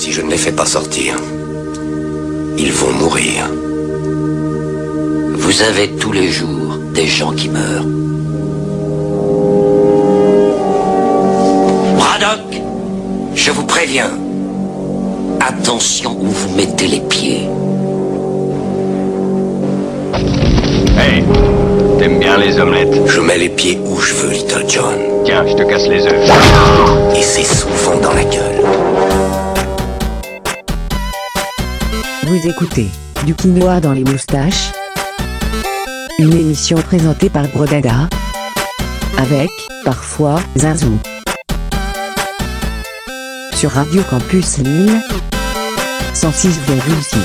Si je ne les fais pas sortir, ils vont mourir. Vous avez tous les jours des gens qui meurent. Braddock, je vous préviens, attention où vous mettez les pieds. Hey, t'aimes bien les omelettes? Je mets les pieds où je veux, Little John. Tiens, je te casse les œufs. Et c'est souvent dans la gueule. Vous écoutez du quinoa dans les moustaches. Une émission présentée par Grodada. Avec, parfois, Zinzou. Sur Radio Campus Lille 106,6.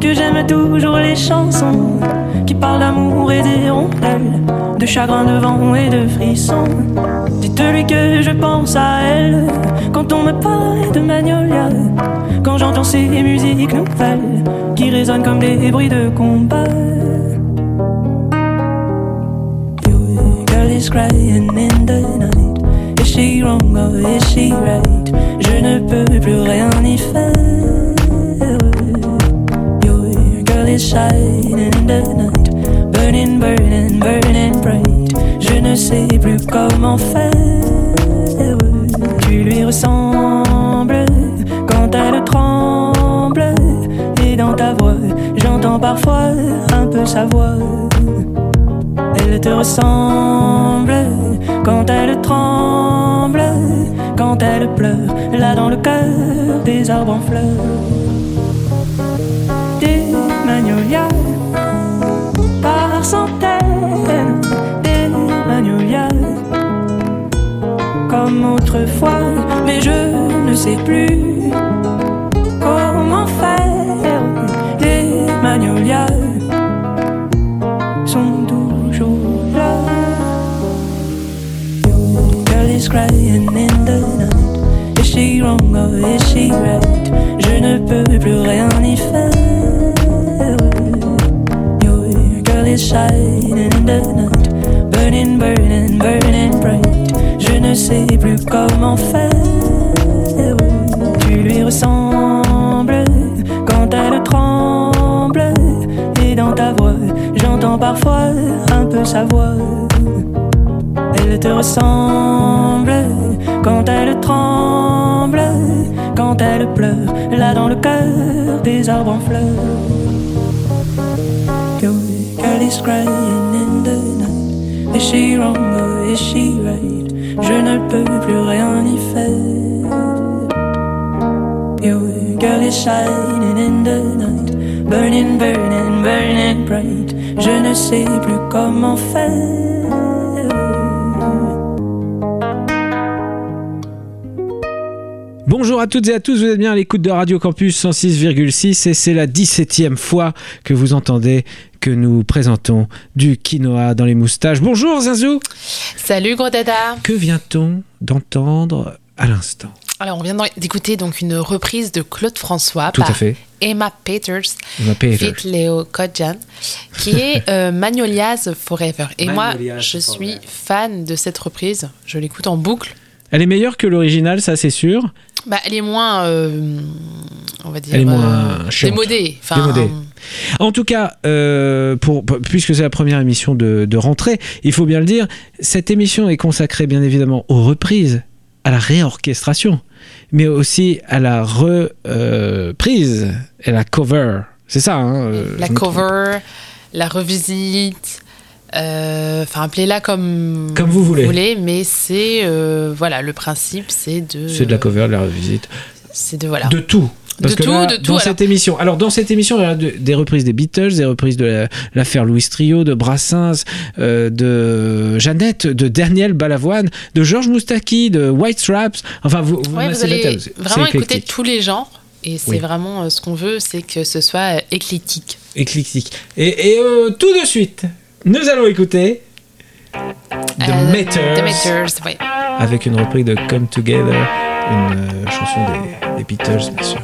Que j'aime toujours les chansons qui parlent d'amour et d'hirondelles, de chagrin de vent et de frissons. Dites-lui que je pense à elle quand on me parle de Magnolia, quand j'entends ces musiques nouvelles qui résonnent comme des bruits de combat. Your girl is crying in the night. Is she wrong or is she right? Je ne peux plus rien y faire. Shining in the night, burning, burning, burning bright. Je ne sais plus comment faire. Tu lui ressembles quand elle tremble, et dans ta voix, j'entends parfois un peu sa voix. Elle te ressemble quand elle tremble, quand elle pleure, là dans le cœur des arbres en fleurs. Magnolia, par centaines, des magnolias, comme autrefois, mais je ne sais plus comment faire. Les magnolias sont toujours là. Your girl is crying in the night. Is she wrong or is she right? Je ne peux plus rien y faire. Shining in the night, burning, burning, burning bright. Je ne sais plus comment faire. Tu lui ressembles quand elle tremble, et dans ta voix, j'entends parfois un peu sa voix. Elle te ressemble quand elle tremble, quand elle pleure, là dans le cœur des arbres en fleurs. Is crying in the night. Is she wrong or is she right? Je ne peux plus rien y faire. Your girl is shining in the night, burning, burning, burning bright. Je ne sais plus comment faire. Bonjour à toutes et à tous, vous êtes bien à l'écoute de Radio Campus 106,6 et c'est la 17e fois que vous entendez que nous présentons du quinoa dans les moustaches. Bonjour Zinzou. Salut Grodada. Que vient-on d'entendre à l'instant? Alors on vient d'écouter donc une reprise de Claude François par Emma Peters. Fit Leo Kodian, qui est Magnolia's Forever. Et Magnolia's moi, je suis fan de cette reprise, je l'écoute en boucle. Elle est meilleure que l'original, ça c'est sûr. Bah, elle est moins, on va dire, démodée. En tout cas, puisque c'est la première émission de rentrée, il faut bien le dire, cette émission est consacrée bien évidemment aux reprises, à la réorchestration, mais aussi à la reprise et la cover. C'est ça, hein, la cover, la revisite... Enfin, appelez-la comme vous voulez, mais c'est voilà, le principe, c'est de la cover, de la revisite, c'est de tout. Parce de que tout, là, de tout. Dans alors... cette émission, alors dans cette émission, il y a des reprises des Beatles, des reprises de l'affaire Louis Trio, de Brassens, de Jeannette, de Daniel Balavoine, de Georges Moustaki, de White Stripes. Enfin, vous allez vraiment écouter tous les genres. Et c'est vraiment ce qu'on veut, c'est que ce soit éclectique. Éclectique. Et tout de suite, nous allons écouter The Meters, ouais. Avec une reprise de Come Together, une chanson des Beatles, bien sûr.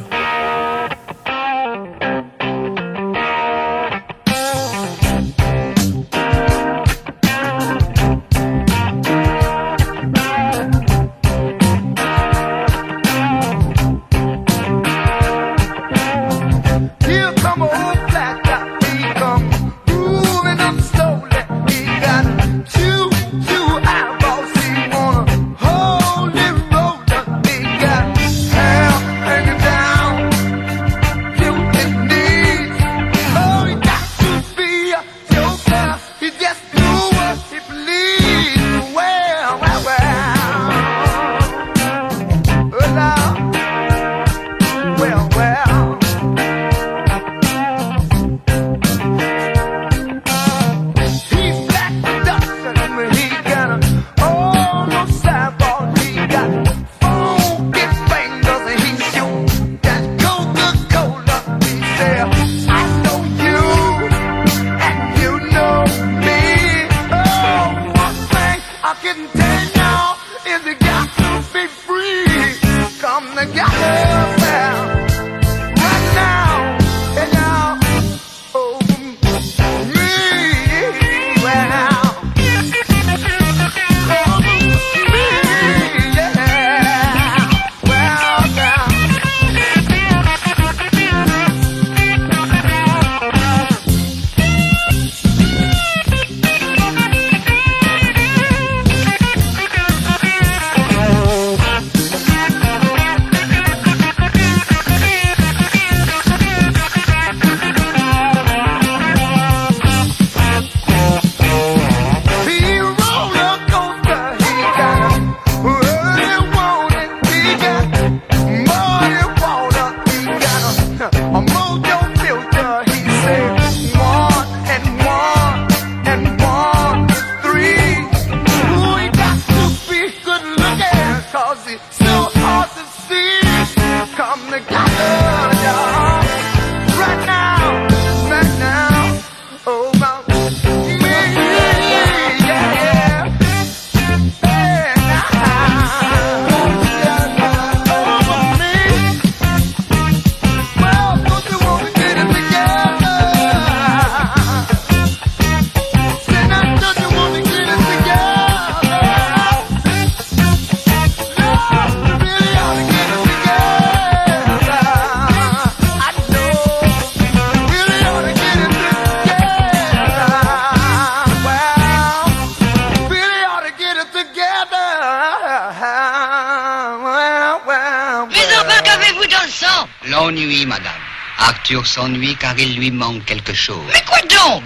S'ennuie car il lui manque quelque chose. Mais quoi donc?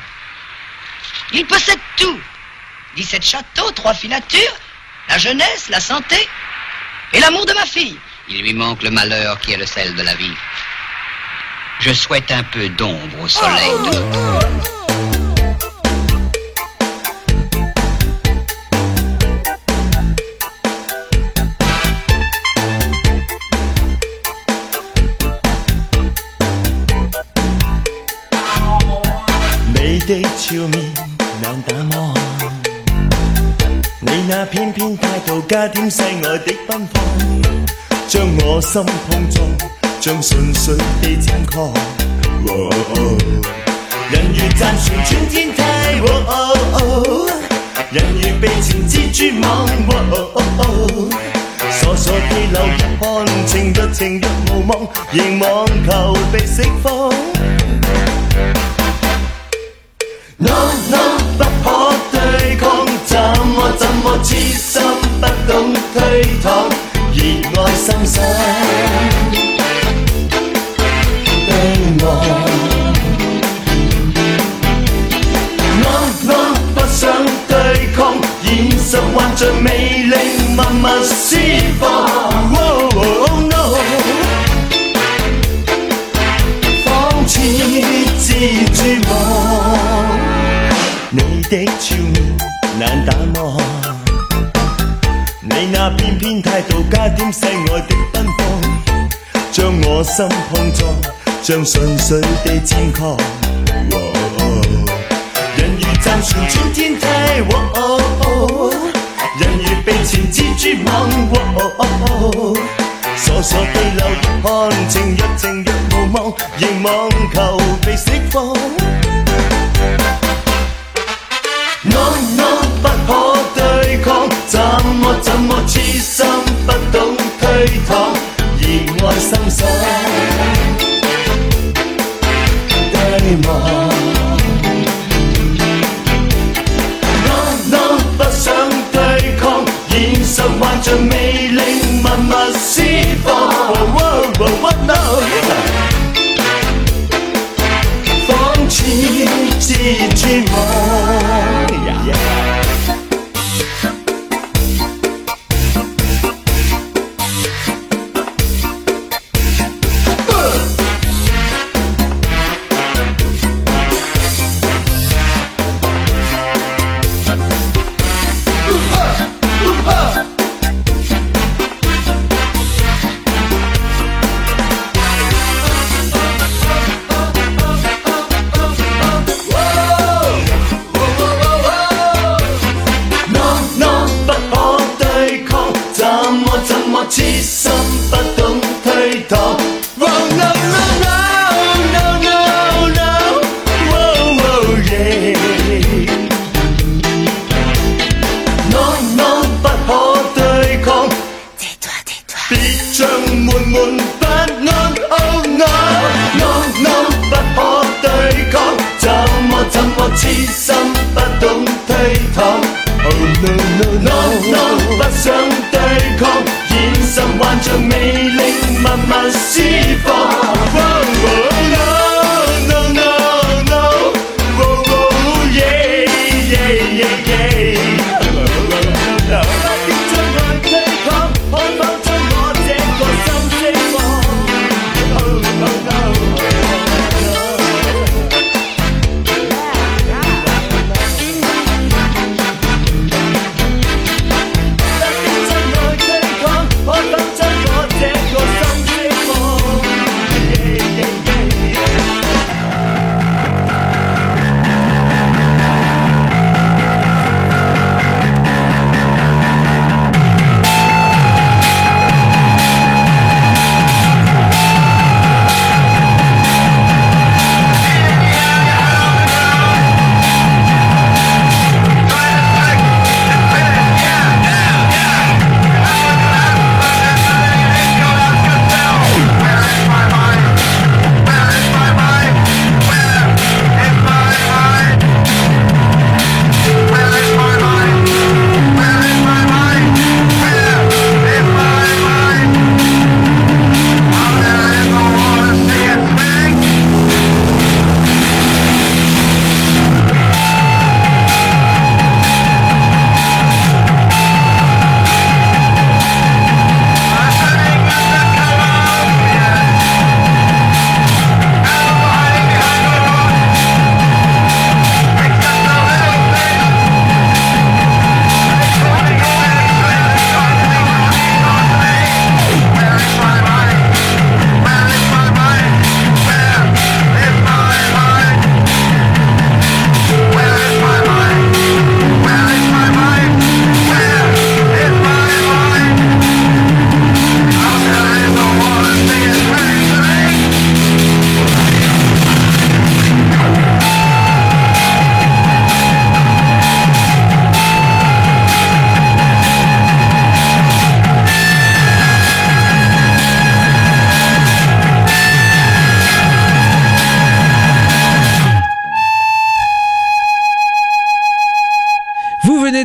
Il possède tout. 17 châteaux, 3 filatures, la jeunesse, la santé et l'amour de ma fille. Il lui manque le malheur qui est le sel de la vie. Je souhaite un peu d'ombre au soleil de... They chill me, nang da mo. Ni na pian pian tai dou ga dian sai ai de bun phong. Zhang wo sim peng zhong, zhang sun sun de jian kong. Oh oh. Ren yu zhan xun qun tian tai. Oh oh oh. Ren yu bei qin ji ju mong. Oh oh oh. So so de lao yin bon, qing de mou mong, yin mong kou bei xing fong. No no 不可對抗，怎麼痴心不懂推搪，熱愛心想對望。No no 不想對抗，現實幻像魅力默默釋放。Oh no 味之望，你的笑面難淡忘，你那偏偏態度加點細愛的奔放，將我心碰撞，將純粹地踐抗。人如暫船轉天梯，人如被前蜘蛛網，傻傻地流入看，情若無望，凝望求被釋放。No no 不可對抗，怎麼痴心不懂推搪，熱愛心想對望。No no 不想對抗，現實幻象未令萬物施放。仿似是絕望。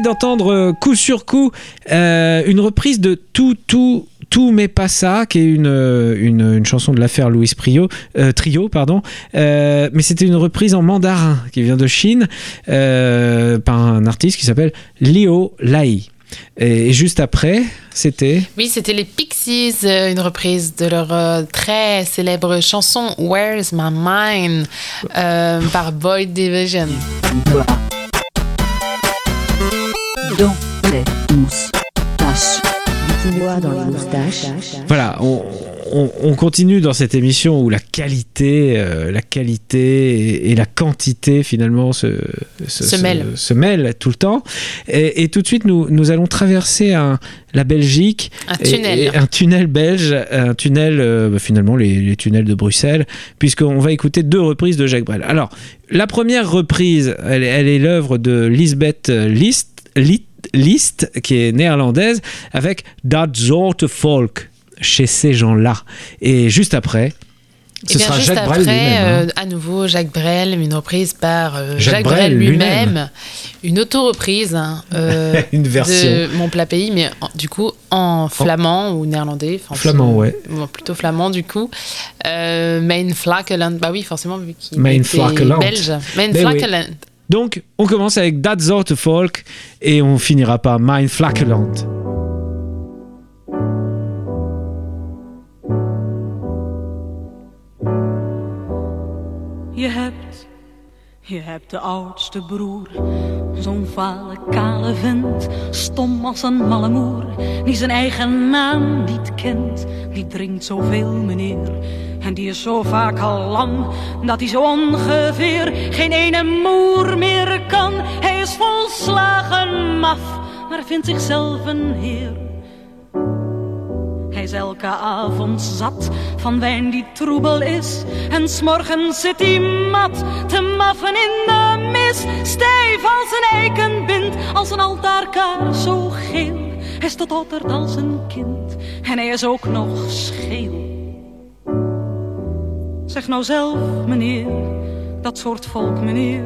D'entendre coup sur coup une reprise de tout mais pas ça, qui est une chanson de l'affaire Louis Trio, mais c'était une reprise en mandarin qui vient de Chine par un artiste qui s'appelle Leo Lai. Et juste après, c'était... Oui, c'était les Pixies, une reprise de leur très célèbre chanson « Where is my mind » par Boy Division. Dans les moustaches. Dans les moustaches. Voilà, on continue dans cette émission où la qualité et la quantité finalement se mêlent tout le temps, et tout de suite nous allons traverser la Belgique, un tunnel belge, finalement les tunnels de Bruxelles, puisqu'on va écouter deux reprises de Jacques Brel. Alors la première reprise, elle est l'œuvre de Lisbeth List, qui est néerlandaise, avec Dat Zorte Folk, chez ces gens-là. Et juste après, ce sera Jacques Brel lui-même. À nouveau, Jacques Brel, une reprise par Jacques Brel lui-même. Une auto-reprise une version de Mon plat pays, mais du coup en flamand ou néerlandais. Flamand, ouais. Plutôt flamand, du coup. Mijn Vlakke Land. Bah oui, forcément, vu qu'il est belge. Mijn Vlakke Land. Donc, on commence avec Dat Zorte Folk et on finira par Mijn Vlakke Land. Je hebt de oudste broer, zo'n vale kale vent, stom als een malle moer, die zijn eigen naam niet kent. Die drinkt zoveel, meneer, en die is zo vaak al lam, dat hij zo ongeveer geen ene moer meer kan. Hij is volslagen maf, maar vindt zichzelf een heer. Hij is elke avond zat van wijn die troebel is, en 's morgens zit hij mat te maffen in de mis. Stijf als een eikenbind, als een altaarkaar zo geel. Hij is tot otterd als een kind, en hij is ook nog scheel. Zeg nou zelf, meneer, dat soort volk, meneer,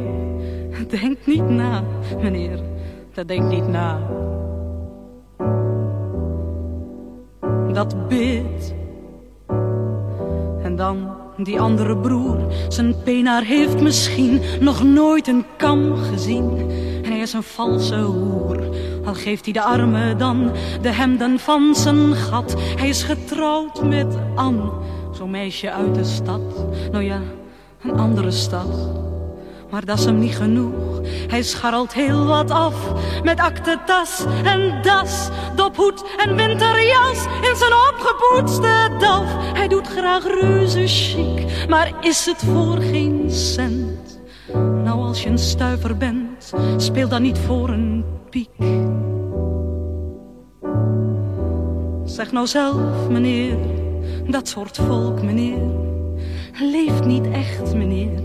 denkt niet na, meneer, dat denkt niet na. Dat bid. En dan die andere broer, zijn penaar heeft misschien nog nooit een kam gezien. En hij is een valse hoer, al geeft hij de armen dan de hemden van zijn gat. Hij is getrouwd met Anne, zo'n meisje uit de stad. Nou ja, een andere stad, maar dat is hem niet genoeg. Hij scharrelt heel wat af met aktentas en das, dophoed en winterjas in zijn opgepoetste daf. Hij doet graag reuze chic, maar is het voor geen cent. Nou, als je een stuiver bent, speel dan niet voor een piek. Zeg nou zelf, meneer, dat soort volk, meneer, leeft niet echt, meneer,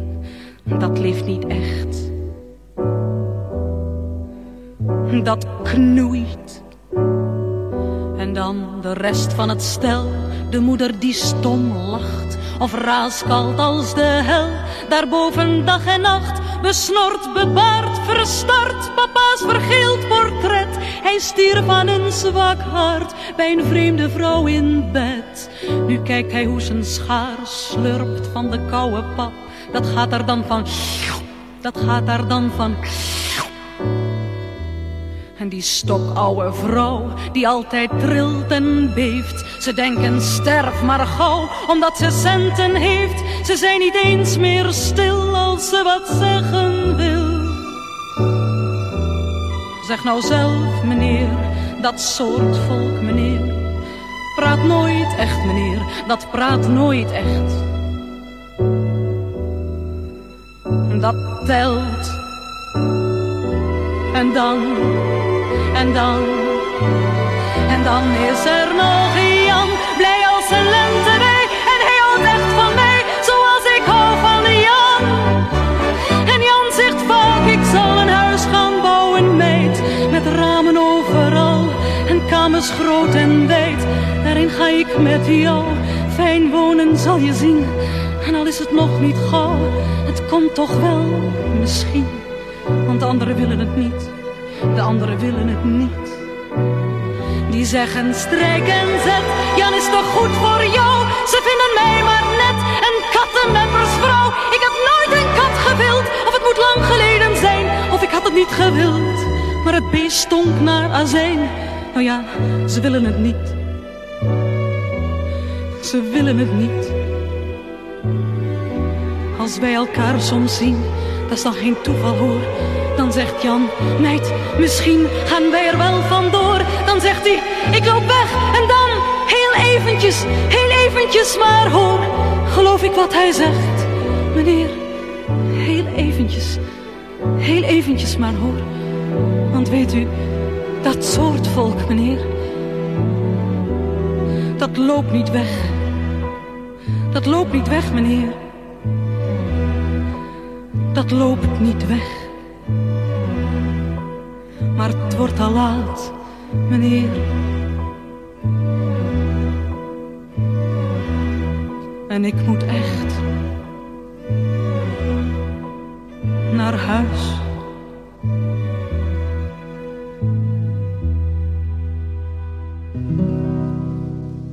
dat leeft niet echt. Dat knoeit. En dan de rest van het stel, de moeder die stom lacht of raaskalt als de hel. Daarboven dag en nacht, besnort, bebaard, verstart, papa's vergeeld portret. Hij stierf aan een zwak hart bij een vreemde vrouw in bed. Nu kijkt hij hoe zijn schaar slurpt van de koude pap. Dat gaat daar dan van. En die stokoude vrouw, die altijd trilt en beeft. Ze denken sterf maar gauw, omdat ze centen heeft. Ze zijn niet eens meer stil als ze wat zeggen wil. Zeg nou zelf, meneer, dat soort volk, meneer, praat nooit echt, meneer, dat praat nooit echt. Dat telt. En dan is er nog Jan, blij als een lenterij. En hij houdt echt van mij, zoals ik hou van Jan. En Jan zegt vaak, ik zal een huis gaan bouwen, meid, met ramen overal en kamers groot en wijd. Daarin ga ik met jou fijn wonen, zal je zien. En al is het nog niet gauw, het komt toch wel, misschien. Want de anderen willen het niet, de anderen willen het niet. Die zeggen strijk en zet, Jan is toch goed voor jou. Ze vinden mij maar net een kattenmeppersvrouw. Ik heb nooit een kat gewild, of het moet lang geleden zijn, of ik had het niet gewild. maar het beest stonk naar azijn. Nou ja, ze willen het niet. Ze willen het niet. Als wij elkaar soms zien, dat is dan geen toeval hoor. Dan zegt Jan, meid, misschien gaan wij er wel vandoor. Dan zegt hij, ik loop weg en dan heel eventjes maar hoor. Geloof ik wat hij zegt, meneer, heel eventjes maar hoor. Want weet u, dat soort volk, meneer, dat loopt niet weg. Dat loopt niet weg, meneer. Dat loopt niet weg. Maar het wordt al laat, meneer. En ik moet echt naar huis.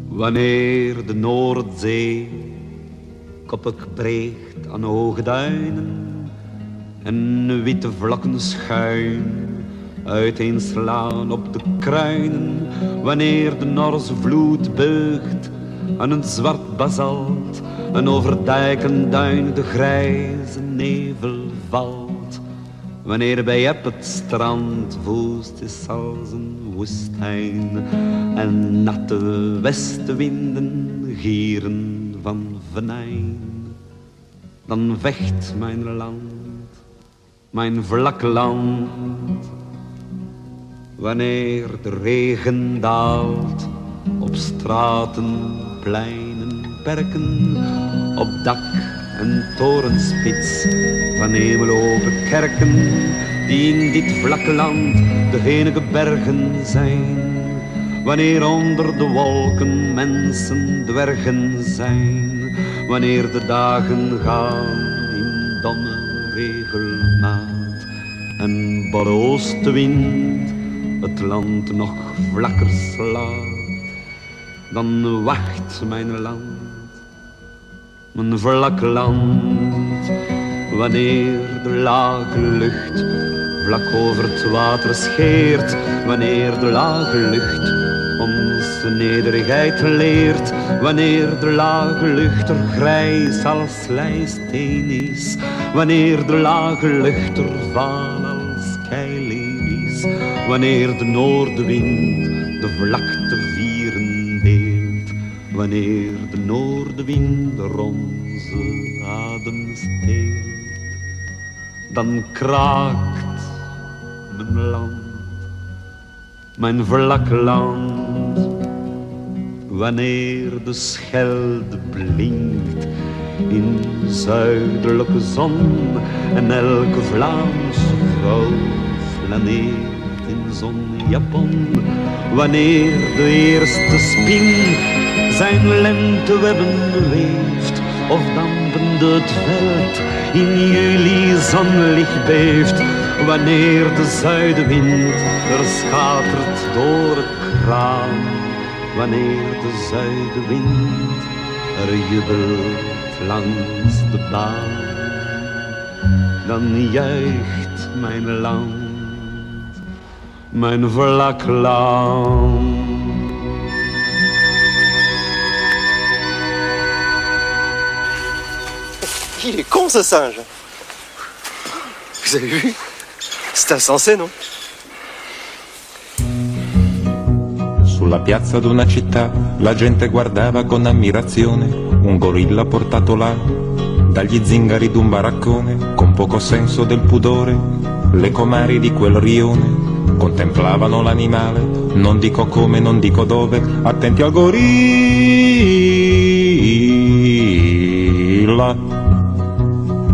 Wanneer de Noordzee koppig breekt aan hoge duinen en witte vlakken schuin uiteenslaan op de kruinen, wanneer de Norse vloed beugt aan een zwart basalt en over dijk en duin de grijze nevel valt, wanneer bij Epp het strand woest is als een woestijn en natte westenwinden gieren van venijn, dan vecht mijn land, mijn vlakke land. Wanneer de regen daalt op straten, pleinen, perken, op dak en torenspits van hemelhoge kerken, die in dit vlakke land de enige bergen zijn. Wanneer onder de wolken mensen dwergen zijn, wanneer de dagen gaan in domme regelmaat en barre oostenwind het land nog vlakker slaat, dan wacht mijn land, mijn vlakke land. Wanneer de lage lucht vlak over het water scheert, wanneer de lage lucht onze nederigheid leert, wanneer de lage lucht er grijs als slijsteen is, wanneer de lage lucht er vaal als keilies, wanneer de noordenwind de vlakte vieren deelt, wanneer de noordenwind er onze adem steelt, dan kraakt mijn land, mijn vlakke land. Wanneer de Schelde blinkt in zuidelijke zon en elke Vlaamse vrouw flaneert in zo'n japon, wanneer de eerste spin zijn lentewebben weeft, of dampende het veld in juli zonlicht beeft, wanneer de zuidenwind er schatert door het kraam, wanneer de zuidenwind er jubelt langs de baan, dan juicht mijn land, mijn vlakke land. Il est con ce singe. Vous avez vu? C'est insensé, non? Sulla piazza d'una città la gente guardava con ammirazione un gorilla portato là dagli zingari d'un baraccone, con poco senso del pudore le comari di quel rione contemplavano l'animale, non dico come, non dico dove, attenti al gorilla.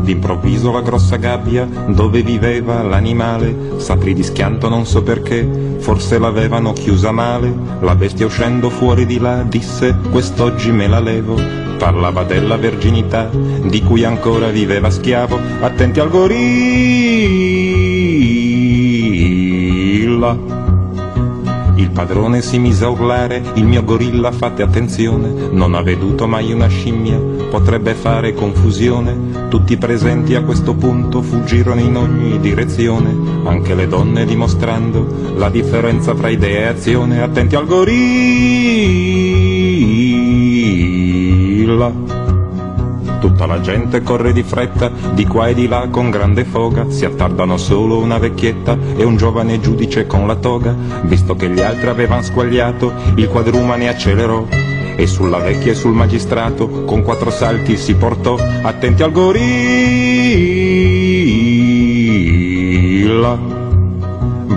D'improvviso la grossa gabbia dove viveva l'animale s'aprì di schianto, non so perché, forse l'avevano chiusa male. La bestia uscendo fuori di là disse, quest'oggi me la levo. Parlava della verginità di cui ancora viveva schiavo, attenti al gorilla. Il padrone si mise a urlare, il mio gorilla fate attenzione, non ha veduto mai una scimmia potrebbe fare confusione. Tutti presenti a questo punto fuggirono in ogni direzione, anche le donne dimostrando la differenza fra idea e azione. Attenti al gorilla. Tutta la gente corre di fretta, di qua e di là con grande foga, si attardano solo una vecchietta e un giovane giudice con la toga. Visto che gli altri avevano squagliato, il quadrumane accelerò e sulla vecchia e sul magistrato con 4 salti si portò. Attenti al gorilla.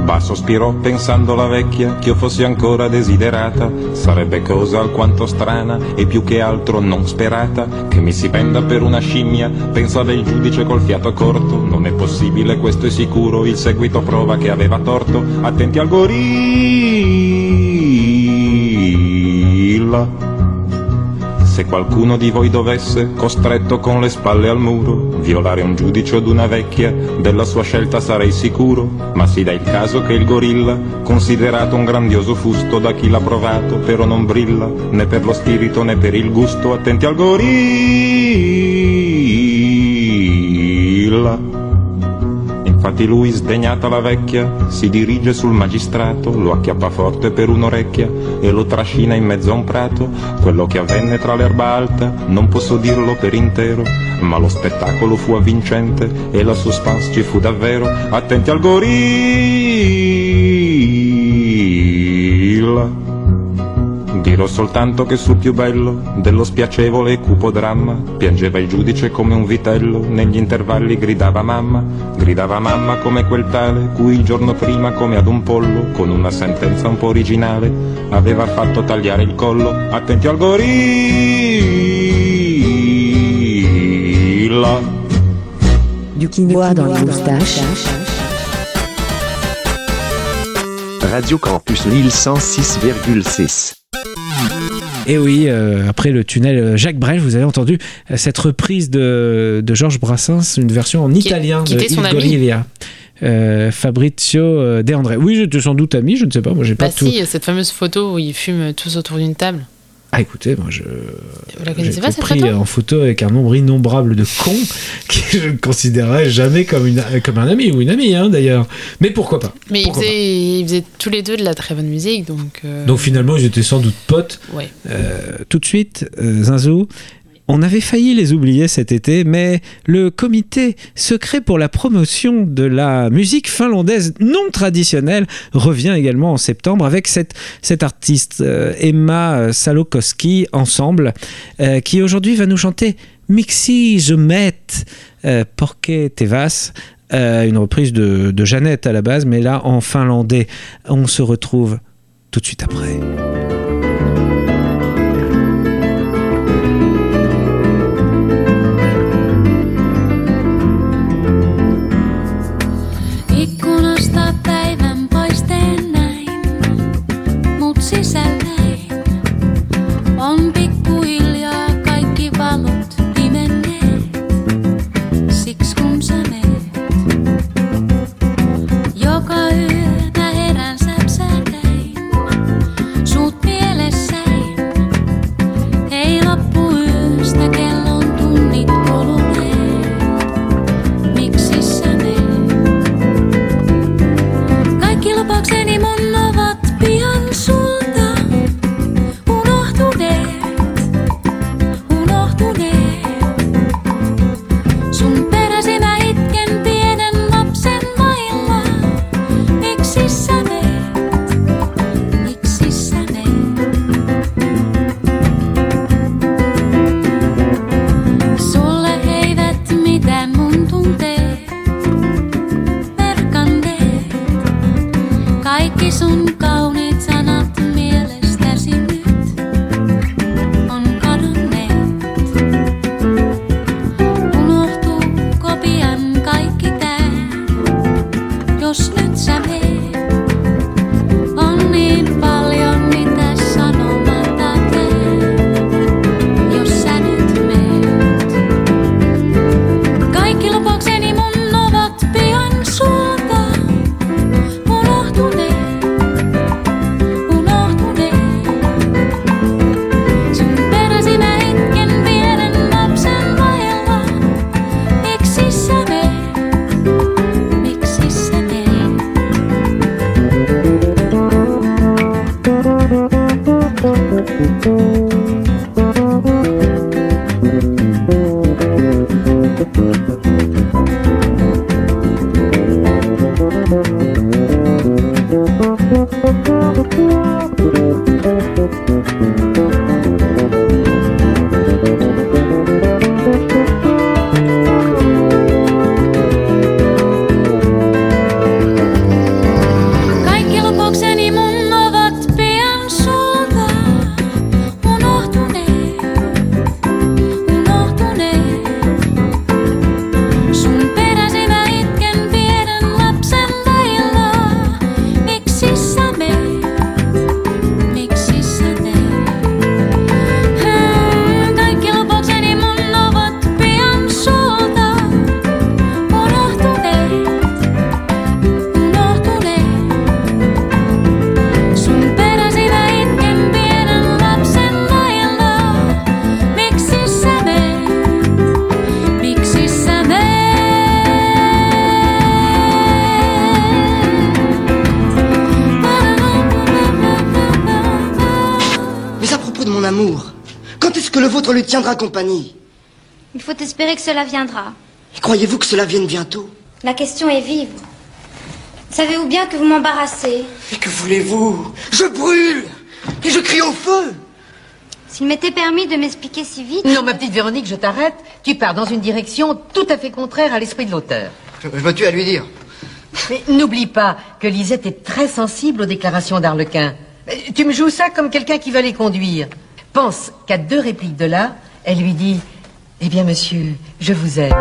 Ma sospirò pensando la vecchia, ch'io fossi ancora desiderata, sarebbe cosa alquanto strana e più che altro non sperata, che mi si penda per una scimmia, pensava il giudice col fiato corto. Non è possibile, questo è sicuro, il seguito prova che aveva torto. Attenti al gorilla. Se qualcuno di voi dovesse, costretto con le spalle al muro, violare un giudice od una vecchia, della sua scelta sarei sicuro, ma si dà il caso che il gorilla, considerato un grandioso fusto da chi l'ha provato, però non brilla, né per lo spirito né per il gusto. Attenti al gorilla. Infatti lui, sdegnata la vecchia, si dirige sul magistrato, lo acchiappa forte per un'orecchia e lo trascina in mezzo a un prato. Quello che avvenne tra l'erba alta non posso dirlo per intero, ma lo spettacolo fu avvincente e la suspense ci fu davvero. Attenti al gorilla. Dirò soltanto che sul più bello dello spiacevole e cupo dramma piangeva il giudice come un vitello, negli intervalli gridava mamma come quel tale cui il giorno prima, come ad un pollo, con una sentenza un po' originale aveva fatto tagliare il collo. Attenti al gorilla. Du quinoa dans les moustaches. Radio Campus Lille 106,6. Et oui, après le tunnel Jacques Brel, vous avez entendu cette reprise de Georges Brassens, une version en italien de Il Gorilla. Fabrizio De André. Oui, j'étais sans doute ami, je ne sais pas, moi j'ai pas tout. Si, cette fameuse photo où ils fument tous autour d'une table. Ah écoutez, moi j'ai été pris en photo avec un nombre innombrable de cons que je ne considérais jamais comme un ami ou une amie, hein, d'ailleurs. Mais pourquoi pas. Mais ils faisaient tous les deux de la très bonne musique, donc... Donc finalement, ils étaient sans doute potes. Ouais. Tout de suite, Zinzou, on avait failli les oublier cet été, mais le comité secret pour la promotion de la musique finlandaise non traditionnelle revient également en septembre avec cette artiste Emma Salokoski ensemble, qui aujourd'hui va nous chanter Miksi Jeannette, Porke Tevas, une reprise de Jeannette à la base, mais là en finlandais. On se retrouve tout de suite après. Sun peräsi mä itse. amour? Quand est-ce que le vôtre lui tiendra compagnie? Il faut espérer que cela viendra. Et croyez-vous que cela vienne bientôt? La question est vive. Savez-vous bien que vous m'embarrassez? Et que voulez-vous? Je brûle! Et je crie au feu! S'il m'était permis de m'expliquer si vite... Non, ma petite Véronique, je t'arrête. Tu pars dans une direction tout à fait contraire à l'esprit de l'auteur. Je me tue à lui dire. Mais n'oublie pas que Lisette est très sensible aux déclarations d'Arlequin. Tu me joues ça comme quelqu'un qui va les conduire. Pense qu'à deux répliques de là, elle lui dit « Eh bien, monsieur, je vous aime. »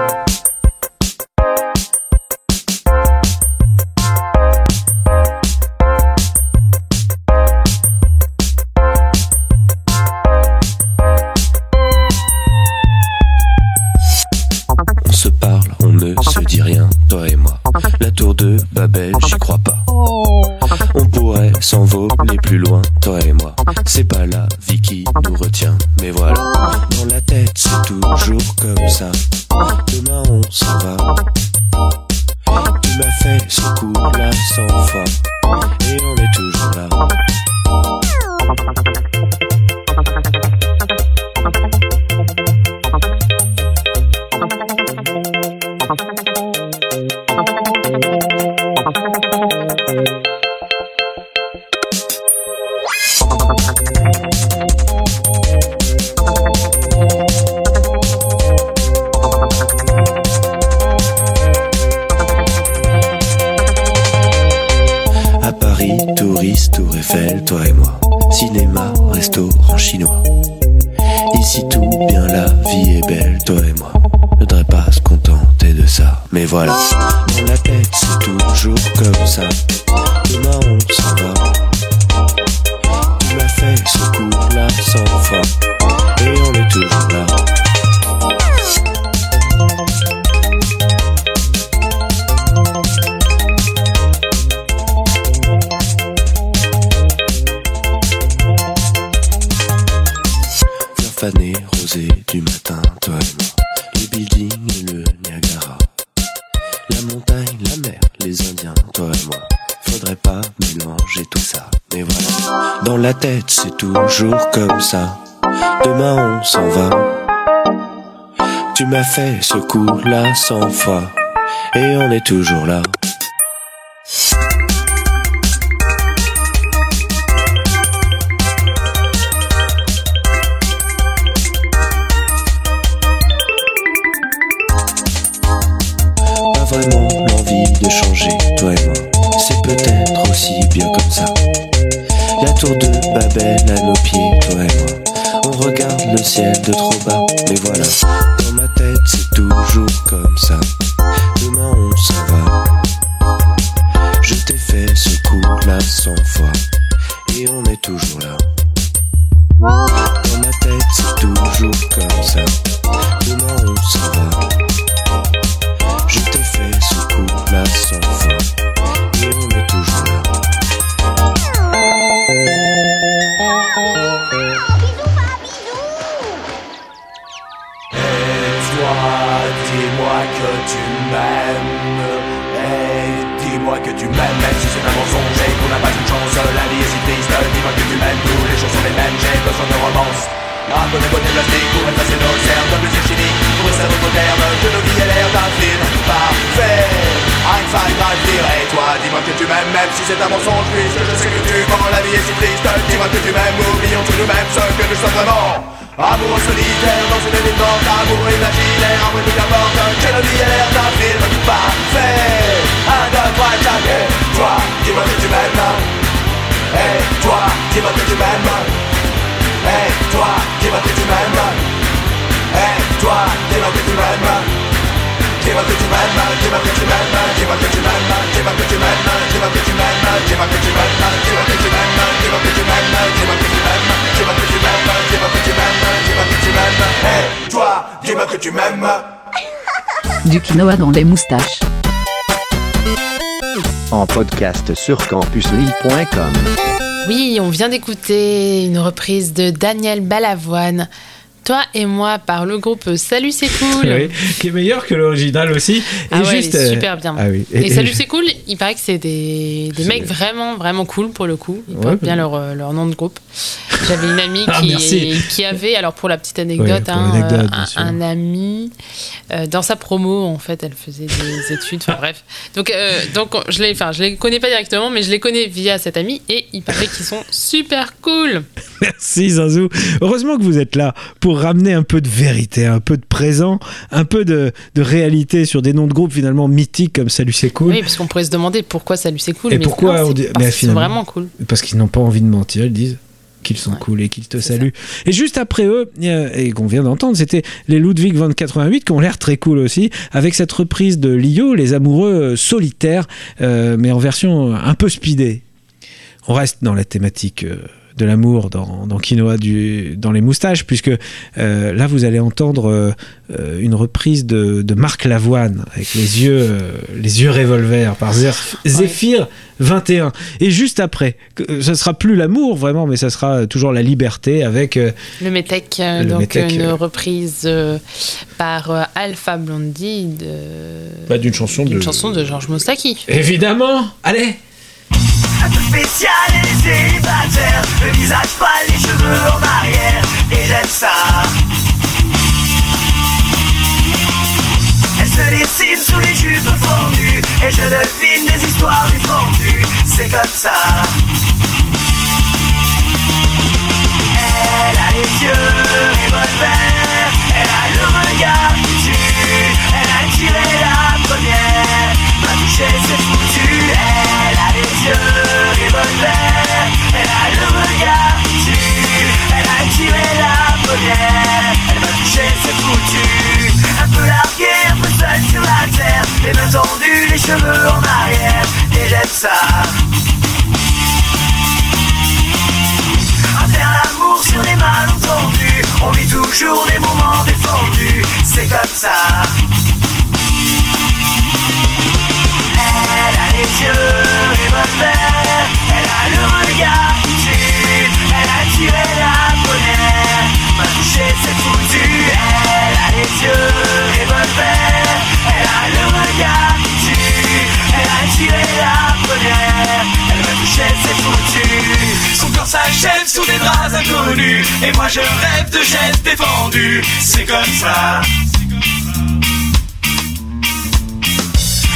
C'est pas la vie qui nous retient, mais voilà. Dans la tête, c'est toujours comme ça. Demain, on s'en va. Tu m'as fait ce coup-là 100 fois. Et on est toujours là. Voilà. Dans la tête, c'est toujours comme ça. Demain, on s'en va. Tu m'as fait ce coup-là 100 fois. Et on est toujours là. Fleurs fanées, rosées du matin, toi et moi. Le building et le Niagara. La montagne, la mer, les Indiens, toi et moi. Faudrait pas mélanger tout ça, mais voilà. Dans la tête, c'est toujours comme ça. Demain, on s'en va. Tu m'as fait ce coup-là 100 fois. Et on est toujours là. Vraiment l'envie de changer, toi et moi. C'est peut-être aussi bien comme ça. La tour de Babel à nos pieds, toi et moi. On regarde le ciel de trop bas, mais voilà. Dans ma tête, c'est toujours comme ça. Demain, on s'en va. Je t'ai fait ce coup-là 100 fois. Et on est toujours là. Dans ma tête, c'est toujours comme ça. Demain, on s'en va. Je t'ai fait ce coup-là 100 fois. Et on est toujours là. Oh, bisous, pas bisous. Et toi, dis-moi que tu m'aimes. Et dis-moi que tu m'aimes. Même si c'est un mensonge et qu'on n'a pas une chance. La vie est si triste, dis-moi que tu m'aimes. Tous les jours sont les mêmes, j'ai besoin de romance. Un peu de côté plastique pour effacer nos cernes. De musique chimique pour le cerveau moderne. Que nos vies aient l'air d'un film parfait. I'm fine, I'm here. Et toi, dis-moi que tu m'aimes. Même si c'est un mensonge, puisque je sais que tu mens. La vie est si triste, dis-moi que tu m'aimes. Oublions tous nous-mêmes ce que nous sommes vraiment. Amoureux solitaire dans une évidente. Amour imaginaire, amour peu qu'importe. Que nos vies aient l'air d'un film parfait. Un, deux, trois, quatre. Et toi, dis-moi que tu m'aimes. Et toi, dis-moi que tu m'aimes. Hey, toi, dis-moi que tu m'aimes. Hey, toi, dis-moi que tu m'aimes. Dis-moi que tu m'aimes, dis-moi que tu m'aimes. Dis-moi que tu m'aimes, dis-moi que tu m'aimes. Dis-moi que tu m'aimes, dis-moi que tu m'aimes. Dis-moi que tu m'aimes, dis-moi que tu m'aimes. Dis-moi que tu m'aimes, dis-moi que tu m'aimes. Dis-moi que tu m'aimes, dis-moi que tu m'aimes. Hey, toi, dis-moi que tu m'aimes. Du quinoa dans les moustaches. En podcast sur campuslille.com. Oui, on vient d'écouter une reprise de Daniel Balavoine Toi et moi par le groupe Salut C'est Cool, oui, qui est meilleur que l'original aussi. Et ah ouais, juste, il est super bien. Ah oui. Et Salut C'est Cool, il paraît que c'est des mecs vraiment vraiment cool pour le coup. Ils portent bien leur nom de groupe. J'avais une amie qui avait, alors pour la petite anecdote, un ami dans sa promo en fait, elle faisait des études. Enfin bref, donc je les connais pas directement, mais je les connais via cet ami et il paraît qu'ils sont super cool. Merci Zinzou. Heureusement que vous êtes là pour ramener un peu de vérité, un peu de présent, un peu de réalité sur des noms de groupes finalement mythiques comme Salut C'est Cool. Oui, parce qu'on pourrait se demander pourquoi Salut C'est Cool. Et mais pourquoi non, on dit... parce qu'ils sont vraiment cool. Parce qu'ils n'ont pas envie de mentir, ils disent qu'ils sont cool et qu'ils te saluent. Ça. Et juste après eux, et qu'on vient d'entendre, c'était les Ludwig 2088 qui ont l'air très cool aussi, avec cette reprise de Lio, les amoureux solitaires, mais en version un peu speedée. On reste dans la thématique... de l'amour dans Quinoa dans les moustaches, puisque là vous allez entendre une reprise de Marc Lavoine avec les yeux revolver par Zéphyr 21. Et juste après, ça sera plus l'amour vraiment, mais ça sera toujours la liberté avec le Metec, une reprise par Alpha Blondie d'une chanson de Georges Moustaki. Évidemment, allez. Un peu spécial et les célibataires, le visage pâle, les cheveux en arrière, et j'aime ça. Elle se dessine sous les jupes fendues, et je devine des histoires défendues, c'est comme ça. Elle a les yeux revolver, elle a le regard qui tue, elle a tiré la première, m'a touché, c'est foutu, elle a les yeux. Elle a le regard qui tue, elle a tiré la première, elle m'a touché, c'est foutu. Un peu larguée, un peu seule sur la terre, les mains tendues, les cheveux en arrière, et j'aime ça. À faire l'amour sur les malentendus, on vit toujours des moments défendus, c'est comme ça. Elle a les yeux revolver, le regard qui tue, elle a tiré la première, m'a touché, c'est foutu. Elle a les yeux revolver, elle a le regard qui tue, elle a tiré la première, elle m'a touché, c'est foutu. Son corps s'achève sous des draps inconnus, et moi je rêve de gestes défendus, c'est comme ça.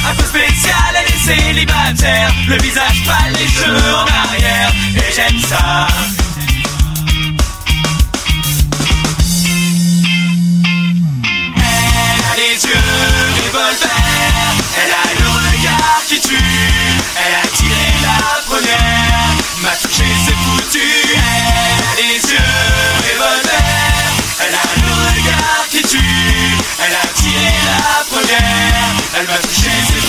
Un peu spécial, elle est célibataire, le visage pâle, les cheveux en arrière, et j'aime ça. Elle a les yeux revolver, elle a le regard qui tue, elle a tiré la première, m'a touché, c'est foutu. Elle a les yeux revolver, elle a le regard qui tue, elle a tiré la première, elle m'a touché, c'est foutu.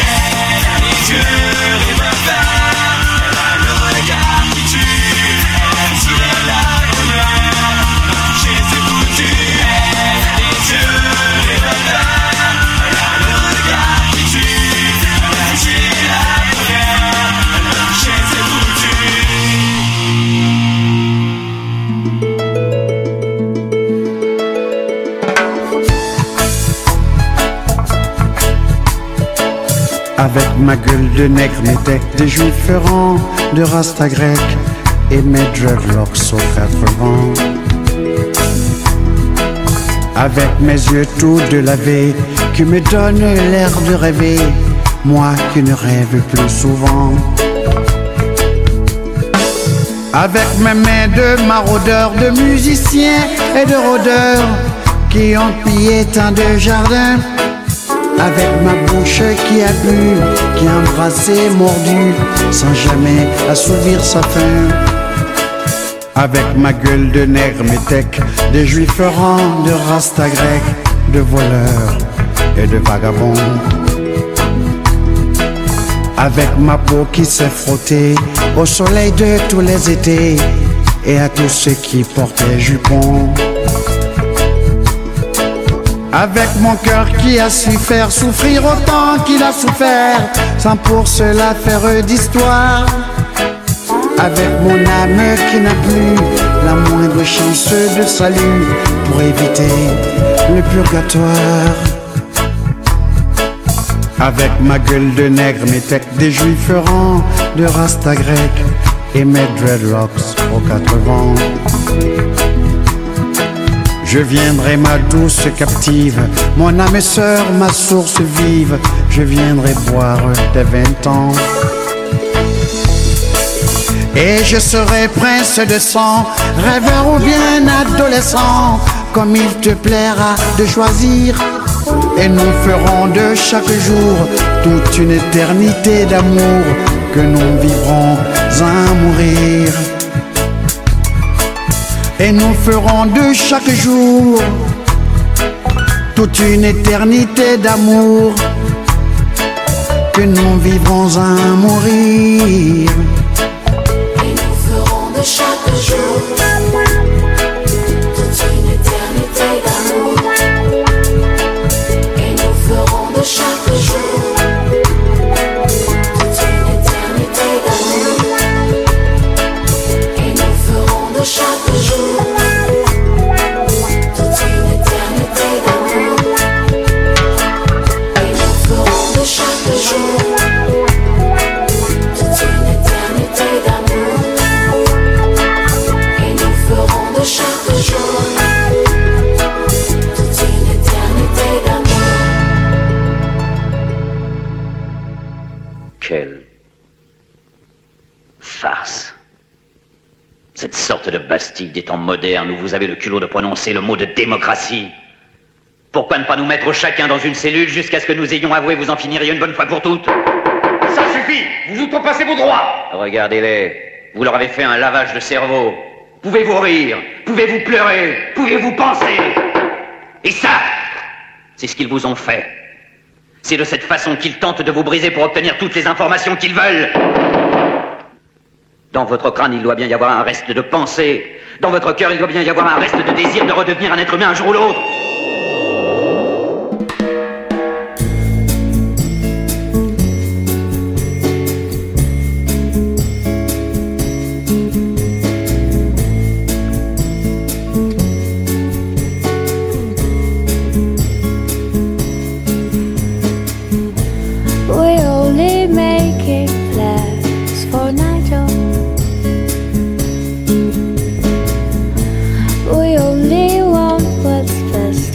Elle a les yeux revolver, elle a le regard qui tue, elle a tiré la première, elle m'a touché, c'est foutu. Elle a les yeux revolver, elle a le regard qui tue, elle a tiré la première, elle m'a touché, c'est foutu. Avec ma gueule de nègre, mes decks de juifs errants, de rasta grec, et mes dreadlocks au rêvement. Avec mes yeux tout de laver, qui me donne l'air de rêver, moi qui ne rêve plus souvent. Avec mes mains de maraudeurs, de musiciens et de rôdeurs, qui ont pillé tant de jardins. Avec ma bouche qui a bu, qui a embrassé, mordu, sans jamais assouvir sa faim. Avec ma gueule de nègre, mes tecs, de juifs errants, de rasta grecs, de voleurs et de vagabonds. Avec ma peau qui s'est frottée au soleil de tous les étés, et à tous ceux qui portaient jupons. Avec mon cœur qui a su faire souffrir autant qu'il a souffert, sans pour cela faire d'histoire. Avec mon âme qui n'a plus la moindre chance de salut pour éviter le purgatoire. Avec ma gueule de nègre, mes têtes des juifs ferrants, de rasta grec et mes dreadlocks aux 80. Je viendrai ma douce captive, mon âme et sœur, ma source vive. Je viendrai boire tes 20 ans. Et je serai prince de sang, rêveur ou bien adolescent, comme il te plaira de choisir. Et nous ferons de chaque jour toute une éternité d'amour que nous vivrons à mourir. Et nous ferons de chaque jour toute une éternité d'amour que nous vivrons à mourir. De chaque jour, toute une éternité d'amour. Et nous ferons de chaque jour, toute une éternité d'amour. Et nous ferons de chaque jour, toute une éternité d'amour. Et nous ferons de chaque jour. Quelle farce. Cette sorte de Bastille des temps modernes où vous avez le culot de prononcer le mot de démocratie. Pourquoi ne pas nous mettre chacun dans une cellule jusqu'à ce que nous ayons avoué vous en finiriez une bonne fois pour toutes? Ça suffit, vous outrepassez vos droits. Regardez-les, vous leur avez fait un lavage de cerveau. Pouvez-vous rire, pouvez-vous pleurer, pouvez-vous penser. Et ça, c'est ce qu'ils vous ont fait. C'est de cette façon qu'ils tentent de vous briser pour obtenir toutes les informations qu'ils veulent. Dans votre crâne, il doit bien y avoir un reste de pensée. Dans votre cœur, il doit bien y avoir un reste de désir de redevenir un être humain un jour ou l'autre. We only want what's best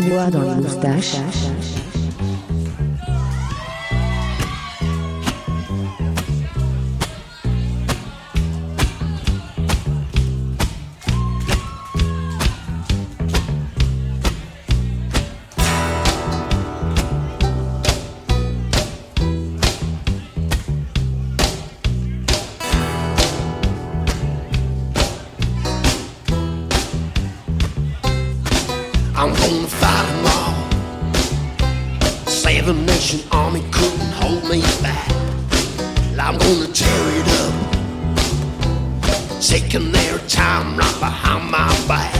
couloir dans les moustaches. I'm gonna fight them all. Seven Nation Army couldn't hold me back. I'm gonna tear it up, taking their time right behind my back.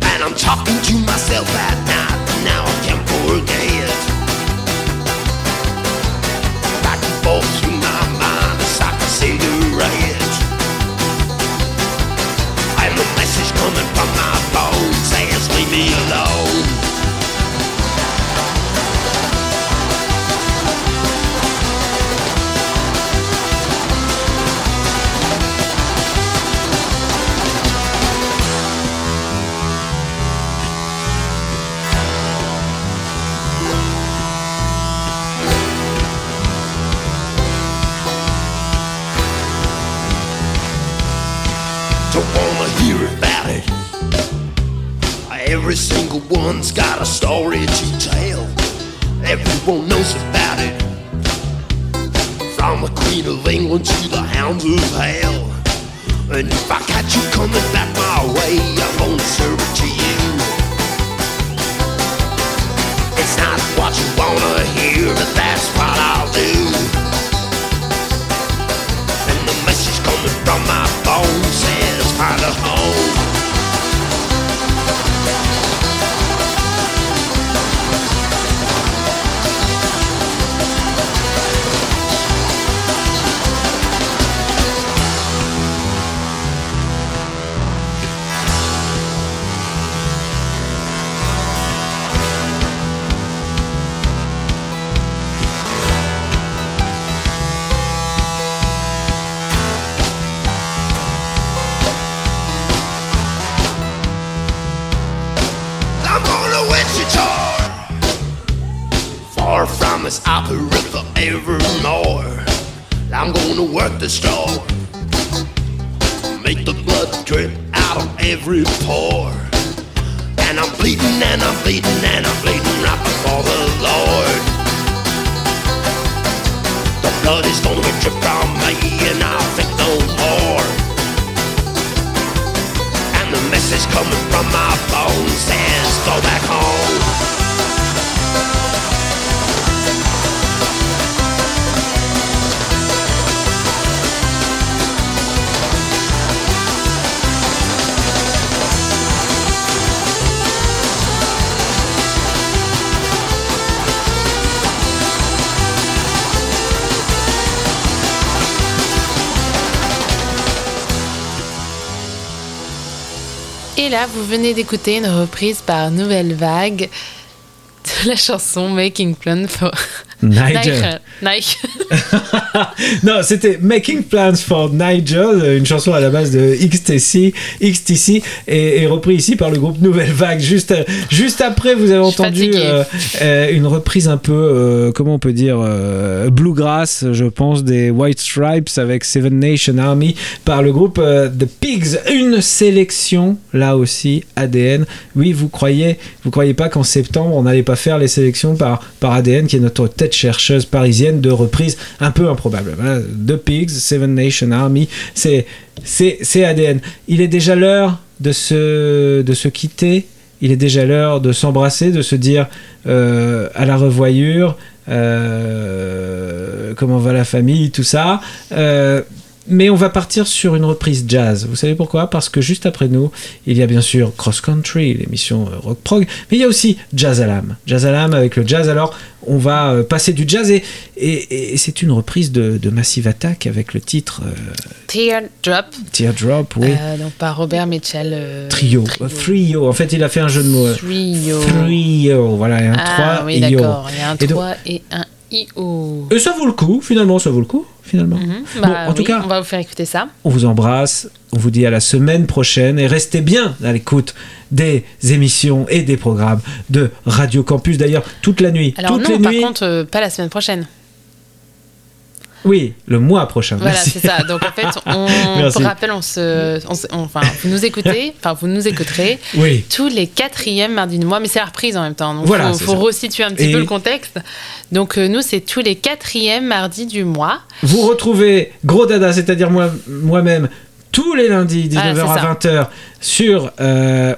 And I'm talking to myself at night, now I can't forget. Back and forth through my mind, it's like a cigarette. And the message coming from my phone says, leave me alone. Every single one's got a story to tell. Everyone knows about it, from the Queen of England to the Hounds of Hell. And if I catch you coming back my way, I'm gonna serve it to you. It's not what you wanna hear, but that's what I'll do. And the message coming from my phone says, find a home. I'll be ripped forevermore. I'm gonna work the store, make the blood drip out of every pore. And I'm bleeding and I'm bleeding and I'm bleeding right before the Lord. The blood is gonna be dripped on me and I'll think no more. And the message coming from my phone says, go back home. Et là, vous venez d'écouter une reprise par Nouvelle Vague de la chanson Making Plans for Nigel. Nigel. Non, c'était Making Plans for Nigel, une chanson à la base de XTC et reprise ici par le groupe Nouvelle Vague. Juste après, vous avez entendu une reprise un peu, comment on peut dire, bluegrass, je pense, des White Stripes avec Seven Nation Army par le groupe The Pigs. Une sélection, là aussi, ADN. Oui, vous croyez pas qu'en septembre, on n'allait pas faire les sélections par ADN, qui est notre tête chercheuse parisienne de reprises un peu improbables. Voilà, The Pigs, Seven Nation Army, c'est ADN. Il est déjà l'heure de se quitter, il est déjà l'heure de s'embrasser, de se dire à la revoyure, comment va la famille, tout ça. Mais on va partir sur une reprise jazz. Vous savez pourquoi ? Parce que juste après nous, il y a bien sûr Cross Country, l'émission rock prog, mais il y a aussi Jazz à l'âme. Jazz à l'âme avec le jazz. Alors, on va passer du jazz et c'est une reprise de Massive Attack avec le titre Teardrop. Teardrop, oui. Donc par Robert Mitchell Trio. En fait, il a fait un jeu de mots. Trio. Voilà, il y a un 3 et un 3 et un I-O. Et ça vaut le coup, finalement, ça vaut le coup. Finalement. Mm-hmm. Bah, bon, en tout cas, on va vous faire écouter ça. On vous embrasse, on vous dit à la semaine prochaine et restez bien à l'écoute des émissions et des programmes de Radio Campus, d'ailleurs, toute la nuit. Alors toutes non, les par nuits. Contre, pas la semaine prochaine. Oui, le mois prochain. Voilà, merci. C'est ça. Donc en fait, on te rappelle, vous nous écouterez oui. tous les 4e mardis du mois, mais c'est la reprise en même temps. Donc voilà, faut resituer un petit peu le contexte. Donc nous, c'est tous les 4e mardis du mois. Vous retrouvez Grodada, c'est-à-dire moi-même, tous les lundis 19h à 20h sur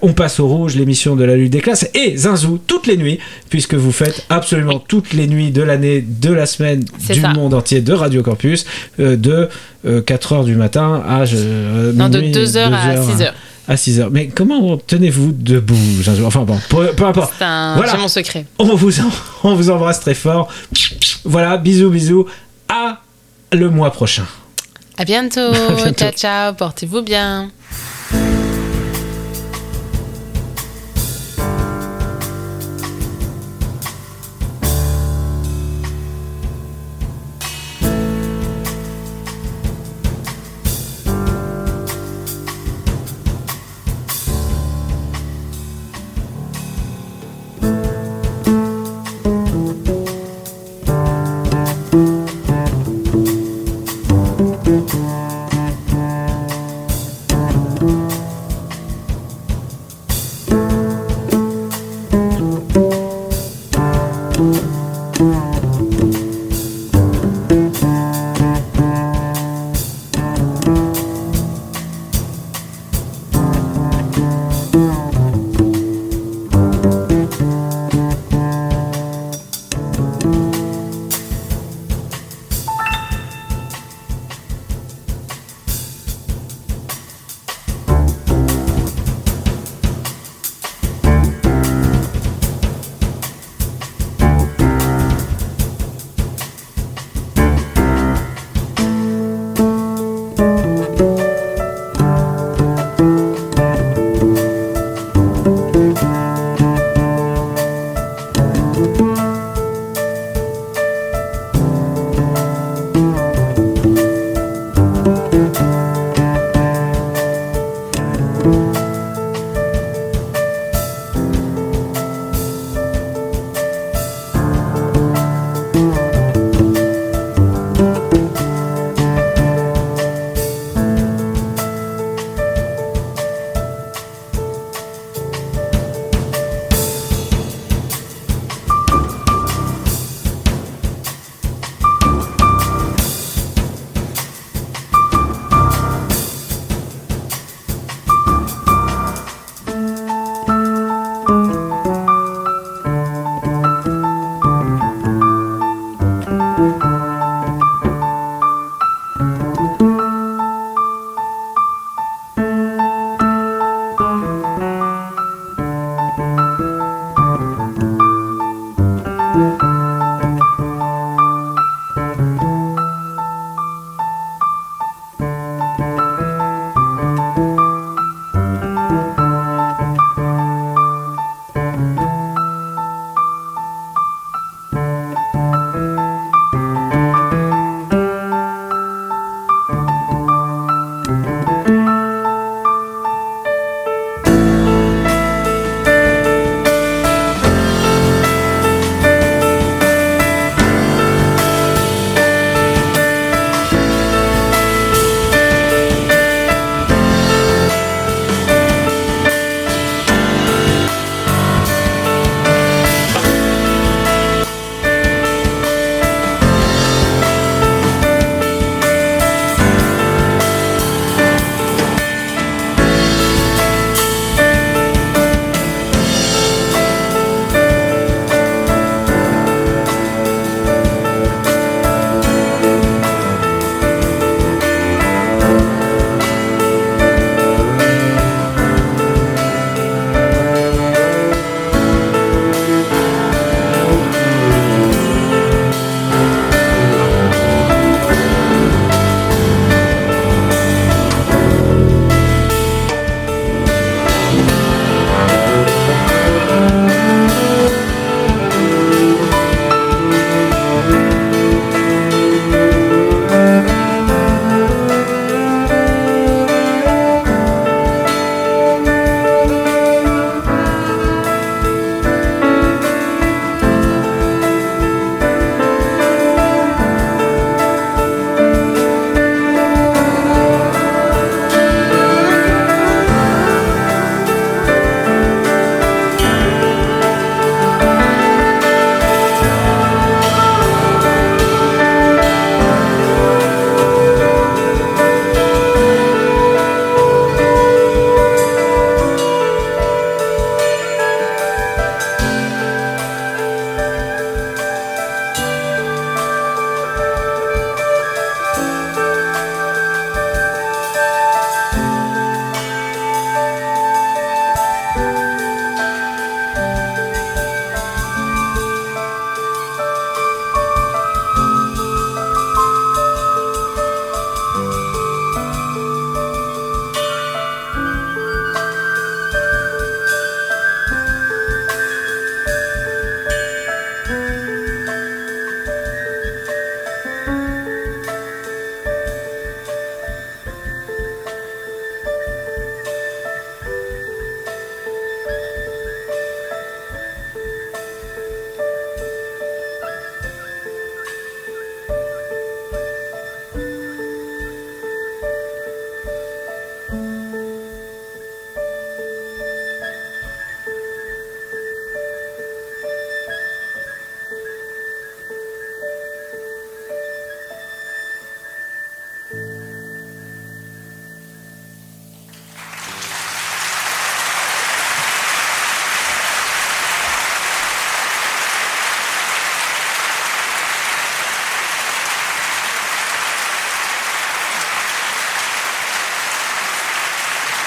On passe au rouge, l'émission de la lutte des classes, et Zinzou toutes les nuits, puisque vous faites absolument toutes les nuits de l'année, de la semaine, monde entier de Radio Campus, de 4h du matin à de 2h à 6h. À 6h. Mais comment tenez-vous debout, Zinzou ? Enfin bon, peu importe. Voilà. C'est mon secret. On vous embrasse très fort. Voilà, bisous. À le mois prochain. À bientôt. Ciao, portez-vous bien.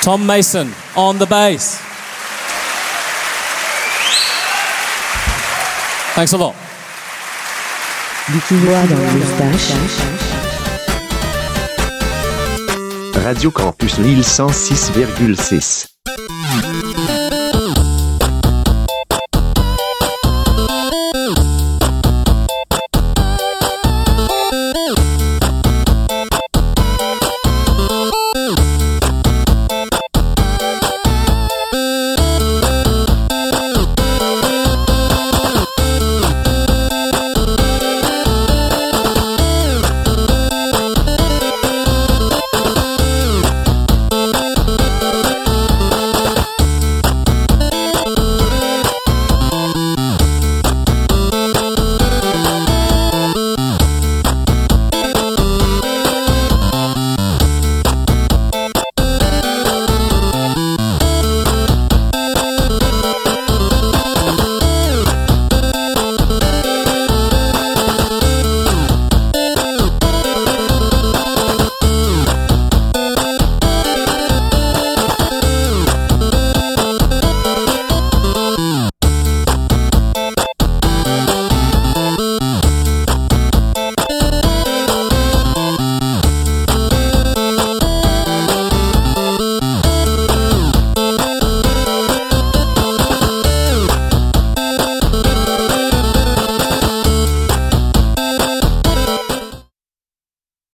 Tom Mason on the bass. Thanks a lot. Radio Campus Lille 106,6.